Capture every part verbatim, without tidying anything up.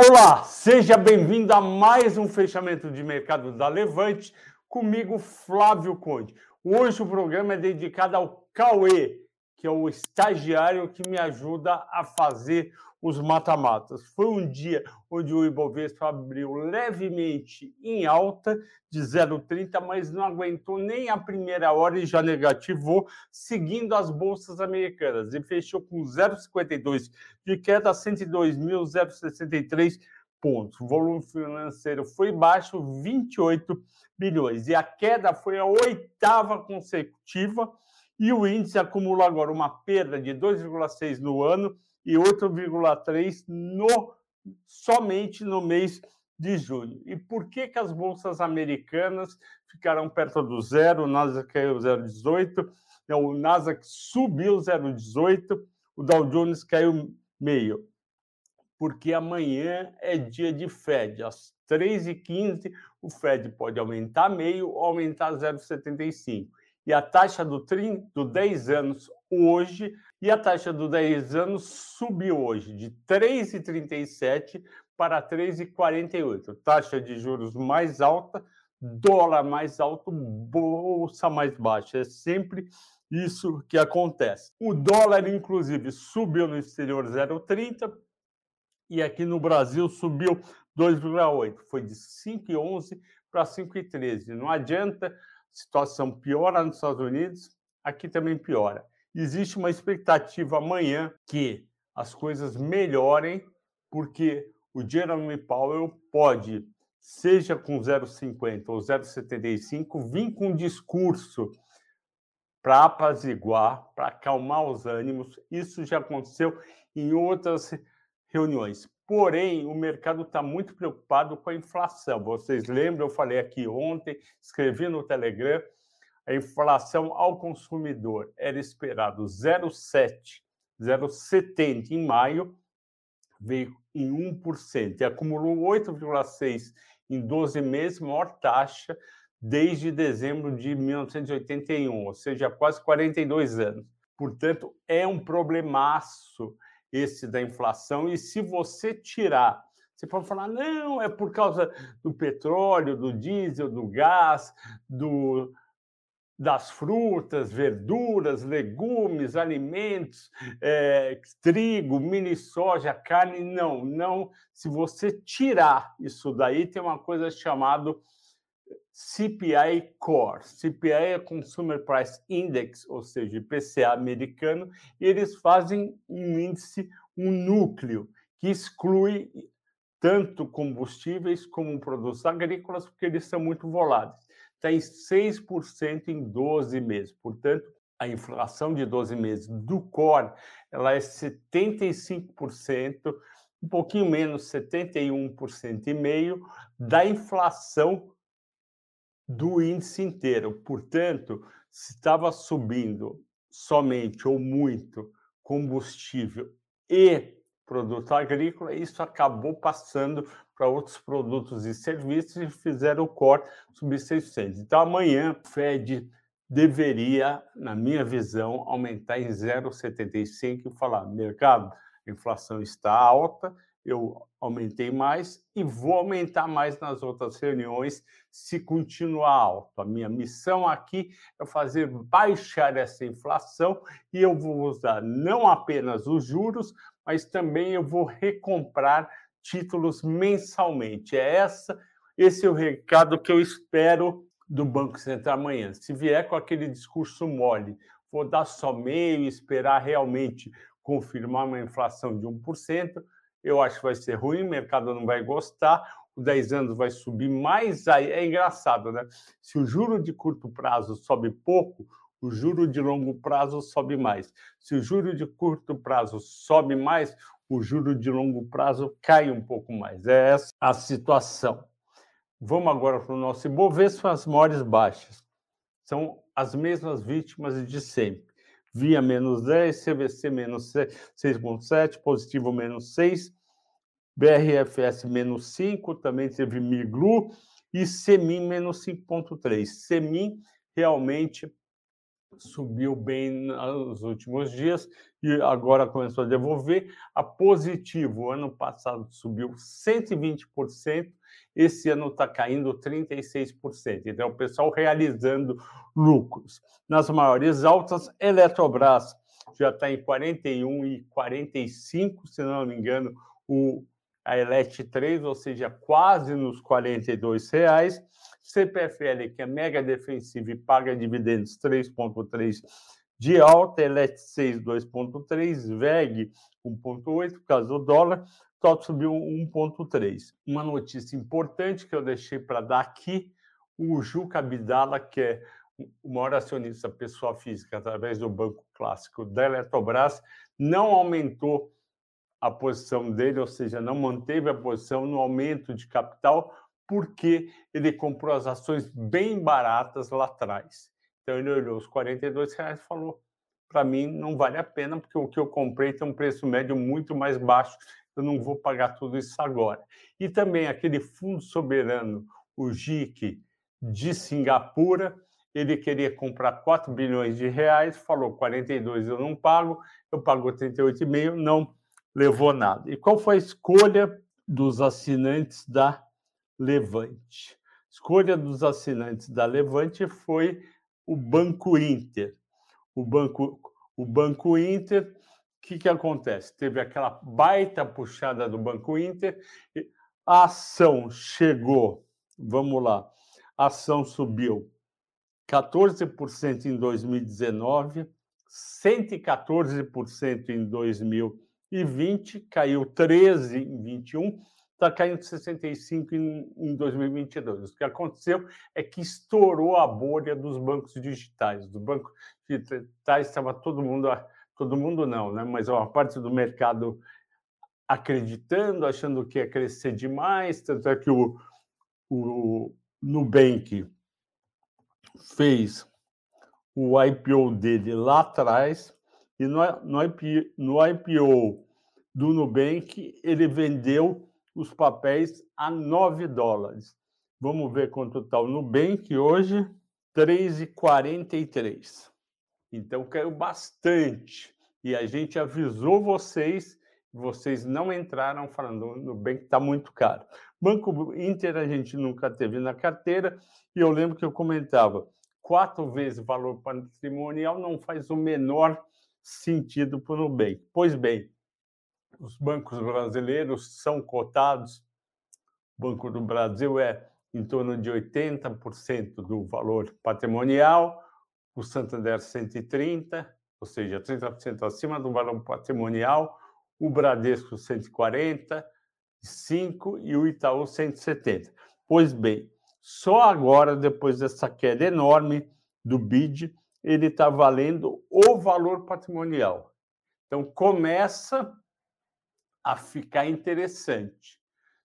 Olá, seja bem-vindo a mais um fechamento de mercado da Levante, comigo Flávio Conde. Hoje o programa é dedicado ao Cauê, que é o estagiário que me ajuda a fazer os mata-matas. Foi um dia onde o Ibovespa abriu levemente em alta de zero vírgula trinta, mas não aguentou nem a primeira hora e já negativou, seguindo as bolsas americanas. E fechou com zero vírgula cinquenta e dois de queda, cento e dois mil, zero vírgula sessenta e três pontos. O volume financeiro foi baixo, vinte e oito bilhões. E a queda foi a oitava consecutiva. E o índice acumula agora uma perda de dois vírgula seis no ano e oito vírgula três no, somente no mês de junho. E por que, que as bolsas americanas ficaram perto do zero? O Nasdaq caiu zero vírgula dezoito, o Nasdaq subiu zero vírgula dezoito, o Dow Jones caiu meio. Porque amanhã é dia de Fed. Às três e quinze, o Fed pode aumentar meio ou aumentar zero vírgula setenta e cinco. E a taxa do, trinta, do dez anos hoje, e a taxa do dez anos subiu hoje de três vírgula trinta e sete para três vírgula quarenta e oito. Taxa de juros mais alta, dólar mais alto, bolsa mais baixa. É sempre isso que acontece. O dólar, inclusive, subiu no exterior zero vírgula trinta e aqui no Brasil subiu dois vírgula oito. Foi de cinco vírgula onze para cinco vírgula treze. Não adianta. Situação piora nos Estados Unidos, aqui também piora. Existe uma expectativa amanhã que as coisas melhorem, porque o Jerome Powell pode, seja com zero vírgula cinquenta ou zero vírgula setenta e cinco, vir com um discurso para apaziguar, para acalmar os ânimos. Isso já aconteceu em outras reuniões. Porém, o mercado está muito preocupado com a inflação. Vocês lembram, eu falei aqui ontem, escrevi no Telegram, a inflação ao consumidor era esperado zero vírgula sete, zero vírgula setenta em maio, veio em um por cento. E acumulou oito vírgula seis em doze meses, maior taxa desde dezembro de mil novecentos e oitenta e um, ou seja, quase quarenta e dois anos. Portanto, é um problemaço esse da inflação, e se você tirar, você pode falar, não, é por causa do petróleo, do diesel, do gás, do, das frutas, verduras, legumes, alimentos, é, trigo, mini soja, carne, não, não. Se você tirar isso daí, tem uma coisa chamada C P I Core. C P I é Consumer Price Index, ou seja, I P C A americano, e eles fazem um índice, um núcleo, que exclui tanto combustíveis como produtos agrícolas, porque eles são muito voláteis. Está em seis por cento em doze meses. Portanto, a inflação de doze meses do Core ela é setenta e cinco por cento, um pouquinho menos, setenta e um vírgula cinco por cento da inflação do índice inteiro. Portanto, se estava subindo somente ou muito combustível e produto agrícola, isso acabou passando para outros produtos e serviços e fizeram o core subir seiscentos. Então, amanhã, o Fed deveria, na minha visão, aumentar em zero vírgula setenta e cinco e falar, mercado, a inflação está alta, eu aumentei mais e vou aumentar mais nas outras reuniões se continuar alto. A minha missão aqui é fazer baixar essa inflação e eu vou usar não apenas os juros, mas também eu vou recomprar títulos mensalmente. É essa, esse é o recado que eu espero do Banco Central amanhã. Se vier com aquele discurso mole, vou dar só meio e esperar realmente confirmar uma inflação de um por cento, eu acho que vai ser ruim, o mercado não vai gostar, o dez anos vai subir mais. Aí é engraçado, né? Se o juro de curto prazo sobe pouco, o juro de longo prazo sobe mais. Se o juro de curto prazo sobe mais, o juro de longo prazo cai um pouco mais. É essa a situação. Vamos agora para o nosso Ibovespa, as maiores baixas. São as mesmas vítimas de sempre. Via menos dez, C V C menos seis vírgula sete, positivo menos seis, B R F S menos cinco, também teve miglu e SEMIN menos cinco vírgula três. SEMIN realmente subiu bem nos últimos dias e agora começou a devolver a positivo. Ano passado subiu cento e vinte por cento, esse ano está caindo trinta e seis por cento. Então, o pessoal realizando lucros. Nas maiores altas, Eletrobras já está em quarenta e um e quarenta e cinco, se não me engano, o, a ELET três, ou seja, quase nos quarenta e dois reais. C P F L, que é mega defensiva e paga dividendos, três vírgula três de alta, ELET seis, dois vírgula três, V E G, um vírgula oito, por causa do dólar, Toto subiu um vírgula três. Uma notícia importante que eu deixei para dar aqui, o Juca Abidala, que é o maior acionista pessoa física através do Banco Clássico da Eletrobras, não aumentou a posição dele, ou seja, não manteve a posição no aumento de capital, porque ele comprou as ações bem baratas lá atrás. Então, ele olhou os quarenta e dois reais e falou, para mim, não vale a pena, porque o que eu comprei tem um preço médio muito mais baixo, eu não vou pagar tudo isso agora. E também aquele fundo soberano, o G I C, de Singapura, ele queria comprar quatro bilhões de reais, falou, quarenta e dois eu não pago, eu pago trinta e oito vírgula cinco, não levou nada. E qual foi a escolha dos assinantes da Levante? A escolha dos assinantes da Levante foi o Banco Inter. O Banco, o Banco Inter, o que, que acontece? Teve aquela baita puxada do Banco Inter, a ação chegou, vamos lá, a ação subiu quatorze por cento em dois mil e dezenove, cento e quatorze por cento em dois mil e vinte, caiu treze por cento em vinte e um, está caindo sessenta e cinco por cento em dois mil e vinte e dois. O que aconteceu é que estourou a bolha dos bancos digitais. Do banco digitais estava todo mundo, todo mundo não, né? Mas uma parte do mercado acreditando, achando que ia crescer demais, tanto é que o, o Nubank fez o I P O dele lá atrás, e no, no, I P O, no I P O do Nubank ele vendeu os papéis a nove dólares. Vamos ver quanto está o Nubank hoje, três vírgula quarenta e três. Então, caiu bastante. E a gente avisou vocês, vocês não entraram falando, o Nubank está muito caro. Banco Inter a gente nunca teve na carteira, e eu lembro que eu comentava, quatro vezes valor patrimonial não faz o menor sentido para o Nubank. Pois bem, os bancos brasileiros são cotados, o Banco do Brasil é em torno de oitenta por cento do valor patrimonial, o Santander cento e trinta por cento, ou seja, trinta por cento acima do valor patrimonial, o Bradesco cento e quarenta por cento, cinco por cento e o Itaú cento e setenta por cento. Pois bem, só agora, depois dessa queda enorme do B I D, ele está valendo o valor patrimonial. Então, começa a ficar interessante.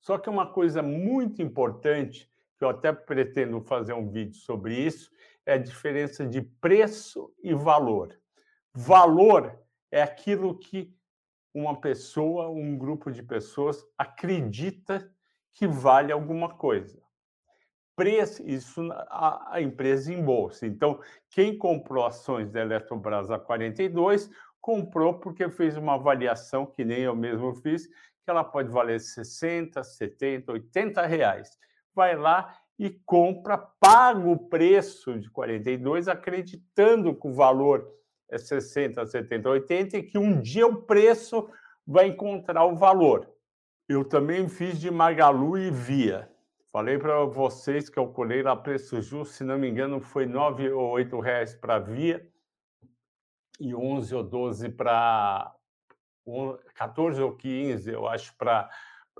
Só que uma coisa muito importante, que eu até pretendo fazer um vídeo sobre isso, é a diferença de preço e valor. Valor é aquilo que uma pessoa, um grupo de pessoas acredita que vale alguma coisa. Preço, isso a, a empresa em bolsa. Então, quem comprou ações da Eletrobras a quarenta e dois, comprou porque fez uma avaliação, que nem eu mesmo fiz, que ela pode valer sessenta, setenta, oitenta reais. Vai lá e compra, paga o preço de quarenta e dois, acreditando que o valor é sessenta, setenta, oitenta, e que um dia o preço vai encontrar o valor. Eu também fiz de Magalu e Via. Falei para vocês que eu colei lá preço justo, se não me engano, foi nove ou oito reais para Via, e onze ou doze para... quatorze ou quinze, eu acho, para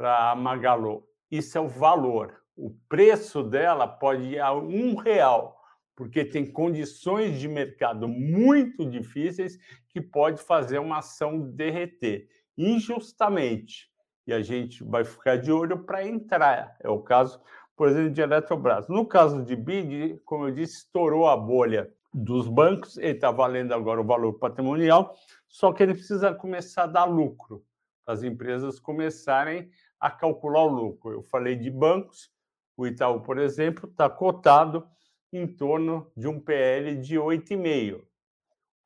a Magalu. Isso é o valor. O preço dela pode ir a um real, porque tem condições de mercado muito difíceis que pode fazer uma ação derreter injustamente. E a gente vai ficar de olho para entrar. É o caso, por exemplo, de Eletrobras. No caso de B I D, como eu disse, estourou a bolha dos bancos, ele está valendo agora o valor patrimonial, só que ele precisa começar a dar lucro, as empresas começarem a calcular o lucro. Eu falei de bancos, o Itaú, por exemplo, está cotado em torno de um P L de oito vírgula cinco.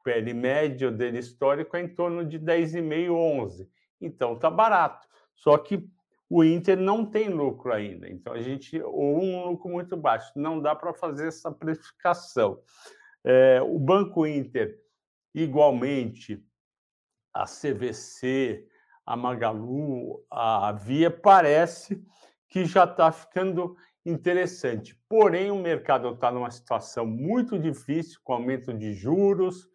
P L médio dele histórico é em torno de dez vírgula cinco, onze. Então, está barato. Só que o Inter não tem lucro ainda. Então, a gente... Ou um lucro muito baixo. Não dá para fazer essa precificação. É, o Banco Inter, igualmente, a C V C, a Magalu, a Via, parece que já está ficando interessante. Porém, o mercado está numa situação muito difícil, com aumento de juros,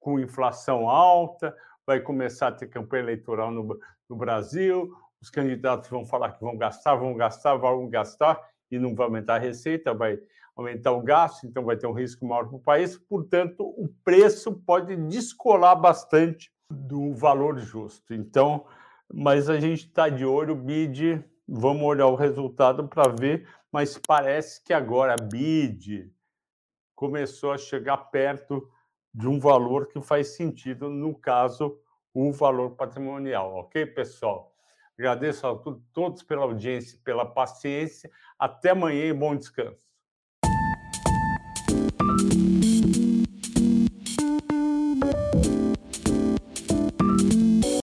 com inflação alta, vai começar a ter campanha eleitoral no, no Brasil, os candidatos vão falar que vão gastar, vão gastar, vão gastar, e não vai aumentar a receita, vai aumentar o gasto, então vai ter um risco maior para o país. Portanto, o preço pode descolar bastante do valor justo. Então, mas a gente está de olho, o B I D, vamos olhar o resultado para ver, mas parece que agora a B I D começou a chegar perto de um valor que faz sentido, no caso, o valor patrimonial. Ok, pessoal? Agradeço a todos pela audiência, pela paciência. Até amanhã e bom descanso.